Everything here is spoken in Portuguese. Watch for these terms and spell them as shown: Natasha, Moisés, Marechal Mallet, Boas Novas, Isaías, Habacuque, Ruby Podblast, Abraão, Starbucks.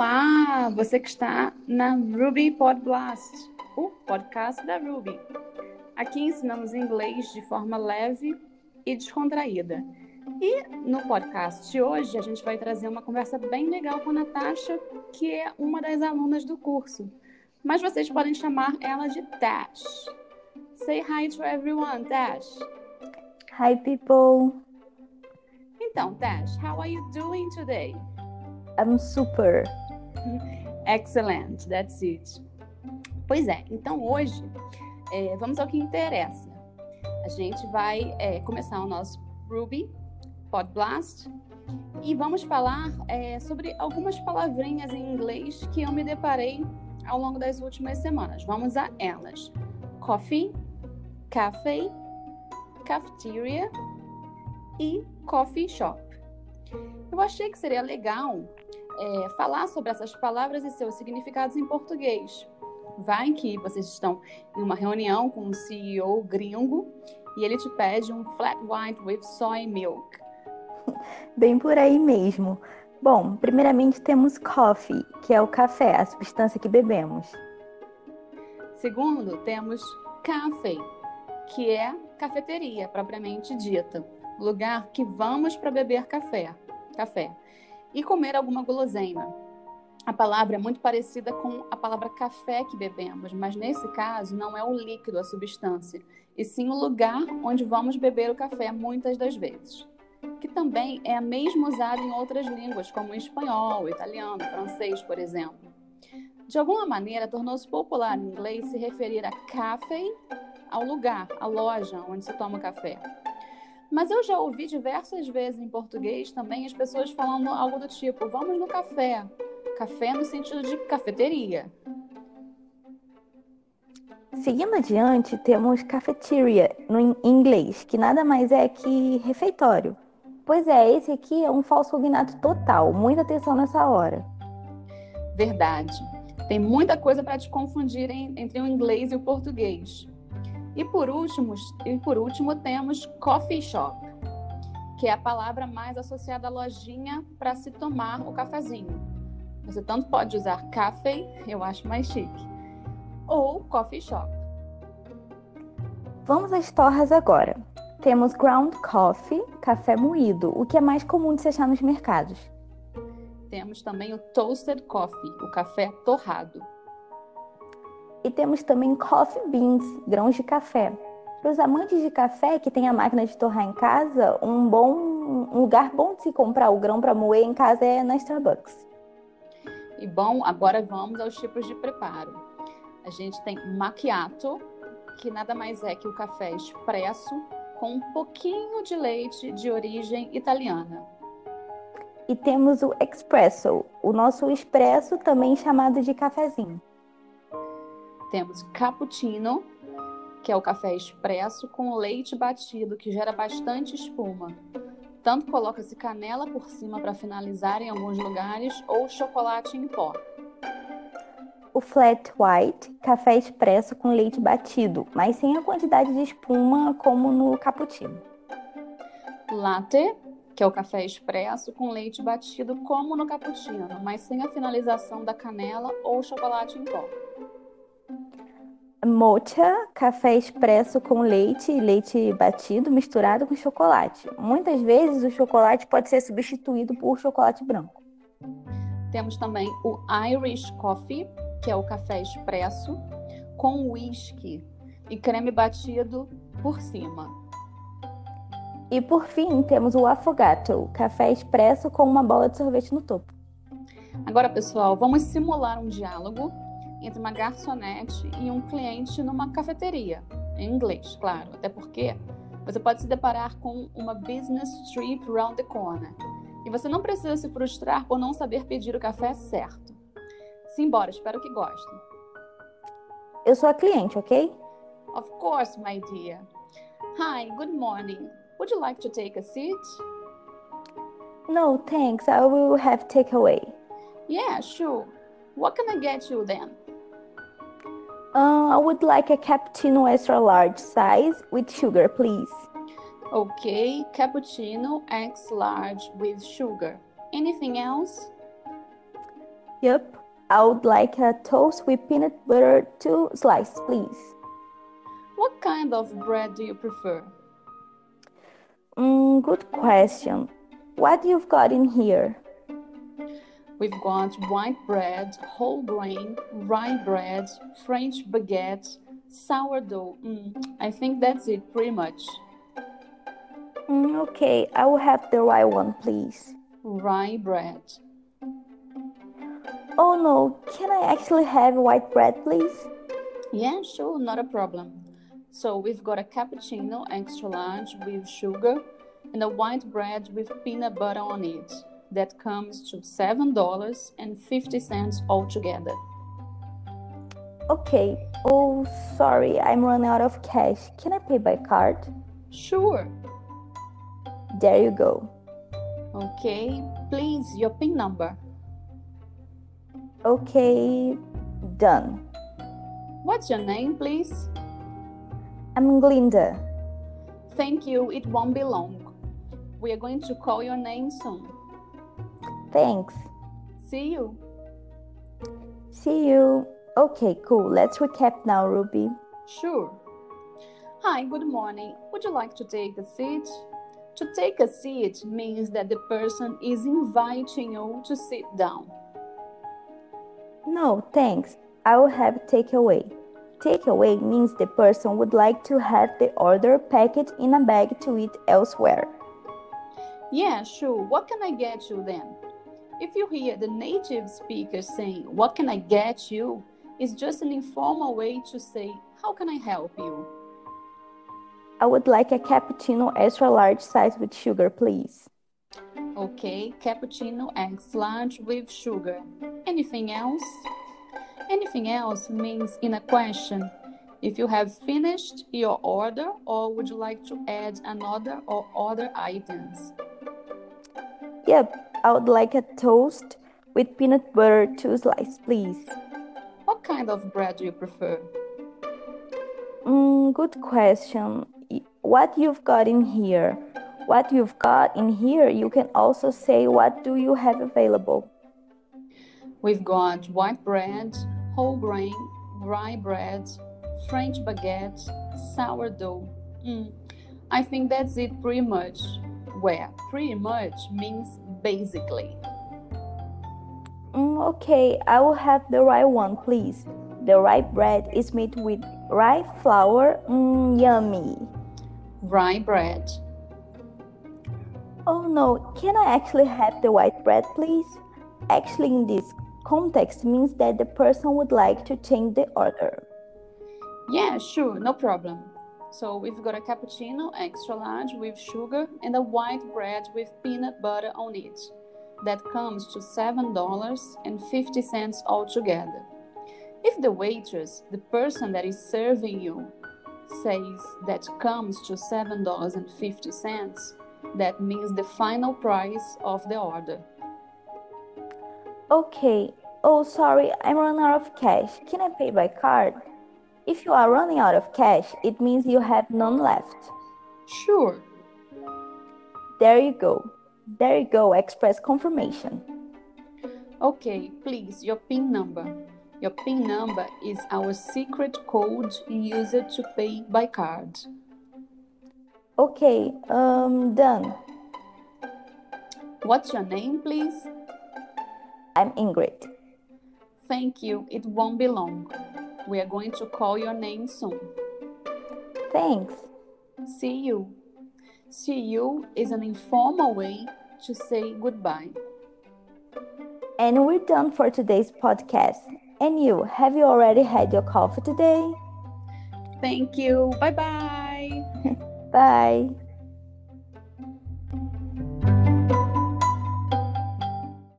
Olá, você que está na Ruby Podblast, o podcast da Ruby. Aqui ensinamos inglês de forma leve e descontraída. E no podcast de hoje a gente vai trazer uma conversa bem legal com a Natasha, que é uma das alunas do curso. Mas vocês podem chamar ela de Tash. Say hi to everyone, Tash. Hi, people. Então, Tash, how are you doing today? I'm super. Excellent, that's it. Pois é, então hoje vamos ao que interessa. A gente vai começar o nosso Ruby Podblast e vamos falar sobre algumas palavrinhas em inglês que eu me deparei ao longo das últimas semanas. Vamos a elas: coffee, café, cafeteria e coffee shop. Eu achei que seria legal falar sobre essas palavras e seus significados em português. Vai que vocês estão em uma reunião com um CEO gringo e ele te pede um flat white with soy milk. Bem por aí mesmo. Bom, primeiramente temos coffee, que é o café, a substância que bebemos. Segundo, temos café, que é cafeteria propriamente dita, lugar que vamos para beber café e comer alguma guloseima. A palavra é muito parecida com a palavra café que bebemos, mas nesse caso não é o líquido, a substância, e sim o lugar onde vamos beber o café muitas das vezes, que também é mesmo usado em outras línguas, como espanhol, italiano, francês, por exemplo. De alguma maneira, tornou-se popular em inglês se referir a café ao lugar, à loja onde se toma café. Mas eu já ouvi diversas vezes em português também as pessoas falando algo do tipo, vamos no café. Café no sentido de cafeteria. Seguindo adiante, temos cafeteria no inglês, que nada mais é que refeitório. Pois é, esse aqui é um falso cognato total. Muita atenção nessa hora. Verdade. Tem muita coisa para te confundir entre o inglês e o português. E por último, temos coffee shop, que é a palavra mais associada à lojinha para se tomar o cafezinho. Você tanto pode usar café, eu acho mais chique, ou coffee shop. Vamos às torras agora. Temos ground coffee, café moído, o que é mais comum de se achar nos mercados. Temos também o toasted coffee, o café torrado. E temos também coffee beans, grãos de café. Para os amantes de café que tem a máquina de torrar em casa, um lugar bom de se comprar o grão para moer em casa é na Starbucks. E bom, agora vamos aos tipos de preparo. A gente tem macchiato, que nada mais é que o café expresso com um pouquinho de leite de origem italiana. E temos o espresso, o nosso expresso também chamado de cafezinho. Temos cappuccino, que é o café expresso com leite batido, que gera bastante espuma. Tanto coloca-se canela por cima para finalizar em alguns lugares, ou chocolate em pó. O flat white, café expresso com leite batido, mas sem a quantidade de espuma como no cappuccino. Latte, que é o café expresso com leite batido como no cappuccino, mas sem a finalização da canela ou chocolate em pó. Mocha, café expresso com leite batido misturado com chocolate. Muitas vezes o chocolate pode ser substituído por chocolate branco. Temos também o Irish Coffee, que é o café expresso com whisky e creme batido por cima. E por fim, temos o affogato, café expresso com uma bola de sorvete no topo. Agora, pessoal, vamos simular um diálogo entre uma garçonete e um cliente numa cafeteria, em inglês, claro, até porque você pode se deparar com uma business trip round the corner e você não precisa se frustrar por não saber pedir o café certo. Simbora, espero que gostem. Eu sou a cliente, ok? Of course, my dear. Hi, good morning. Would you like to take a seat? No, thanks. I will have takeaway. Yeah, sure. What can I get you then? I would like a cappuccino extra large size with sugar, please. Okay, cappuccino extra large with sugar. Anything else? Yep, I would like a toast with peanut butter, 2 slices, please. What kind of bread do you prefer? Good question. What you've got in here? We've got white bread, whole grain, rye bread, French baguette, sourdough. I think that's it, pretty much. Okay, I will have the rye one, please. Rye bread. Oh no, can I actually have white bread, please? Yeah, sure, not a problem. So we've got a cappuccino extra large with sugar and a white bread with peanut butter on it. That comes to $7.50 altogether. Okay. Oh, sorry, I'm running out of cash. Can I pay by card? Sure. There you go. Okay. Please, your PIN number. Okay. Done. What's your name, please? I'm Glinda. Thank you. It won't be long. We are going to call your name soon. Thanks. See you. See you. Okay, cool. Let's recap now, Ruby. Sure. Hi, good morning. Would you like to take a seat? To take a seat means that the person is inviting you to sit down. No, thanks. I will have takeaway. Takeaway means the person would like to have the order packed in a bag to eat elsewhere. Yeah, sure. What can I get you then? If you hear the native speaker saying, "What can I get you?" it's just an informal way to say, "How can I help you?" I would like a cappuccino extra large size with sugar, please. Okay, cappuccino extra large with sugar. Anything else? Anything else means in a question. If you have finished your order or would you like to add another or other items? Yep. I would like a toast with peanut butter, 2 slices, please. What kind of bread do you prefer? Good question. What you've got in here? What you've got in here, you can also say what do you have available. We've got white bread, whole grain, rye bread, French baguette, sourdough. I think that's it pretty much. Where pretty much means basically. Okay, I will have the rye one, please. The rye bread is made with rye flour. Yummy. Rye bread. Oh no, can I actually have the white bread, please? Actually, in this context means that the person would like to change the order. Yeah, sure, no problem. So we've got a cappuccino extra large with sugar and a white bread with peanut butter on it. That comes to $7.50 altogether. If the waitress, the person that is serving you, says that comes to $7.50, that means the final price of the order. Okay. Oh, sorry, I'm running out of cash. Can I pay by card? If you are running out of cash, it means you have none left. Sure. There you go. There you go. Express confirmation. Okay, please, your PIN number. Your PIN number is our secret code used to pay by card. Okay, done. What's your name, please? I'm Ingrid. Thank you. It won't be long. We are going to call your name soon. Thanks. See you. See you is an informal way to say goodbye. And we're done for today's podcast. And you, have you already had your coffee today? Thank you. Bye-bye. Bye.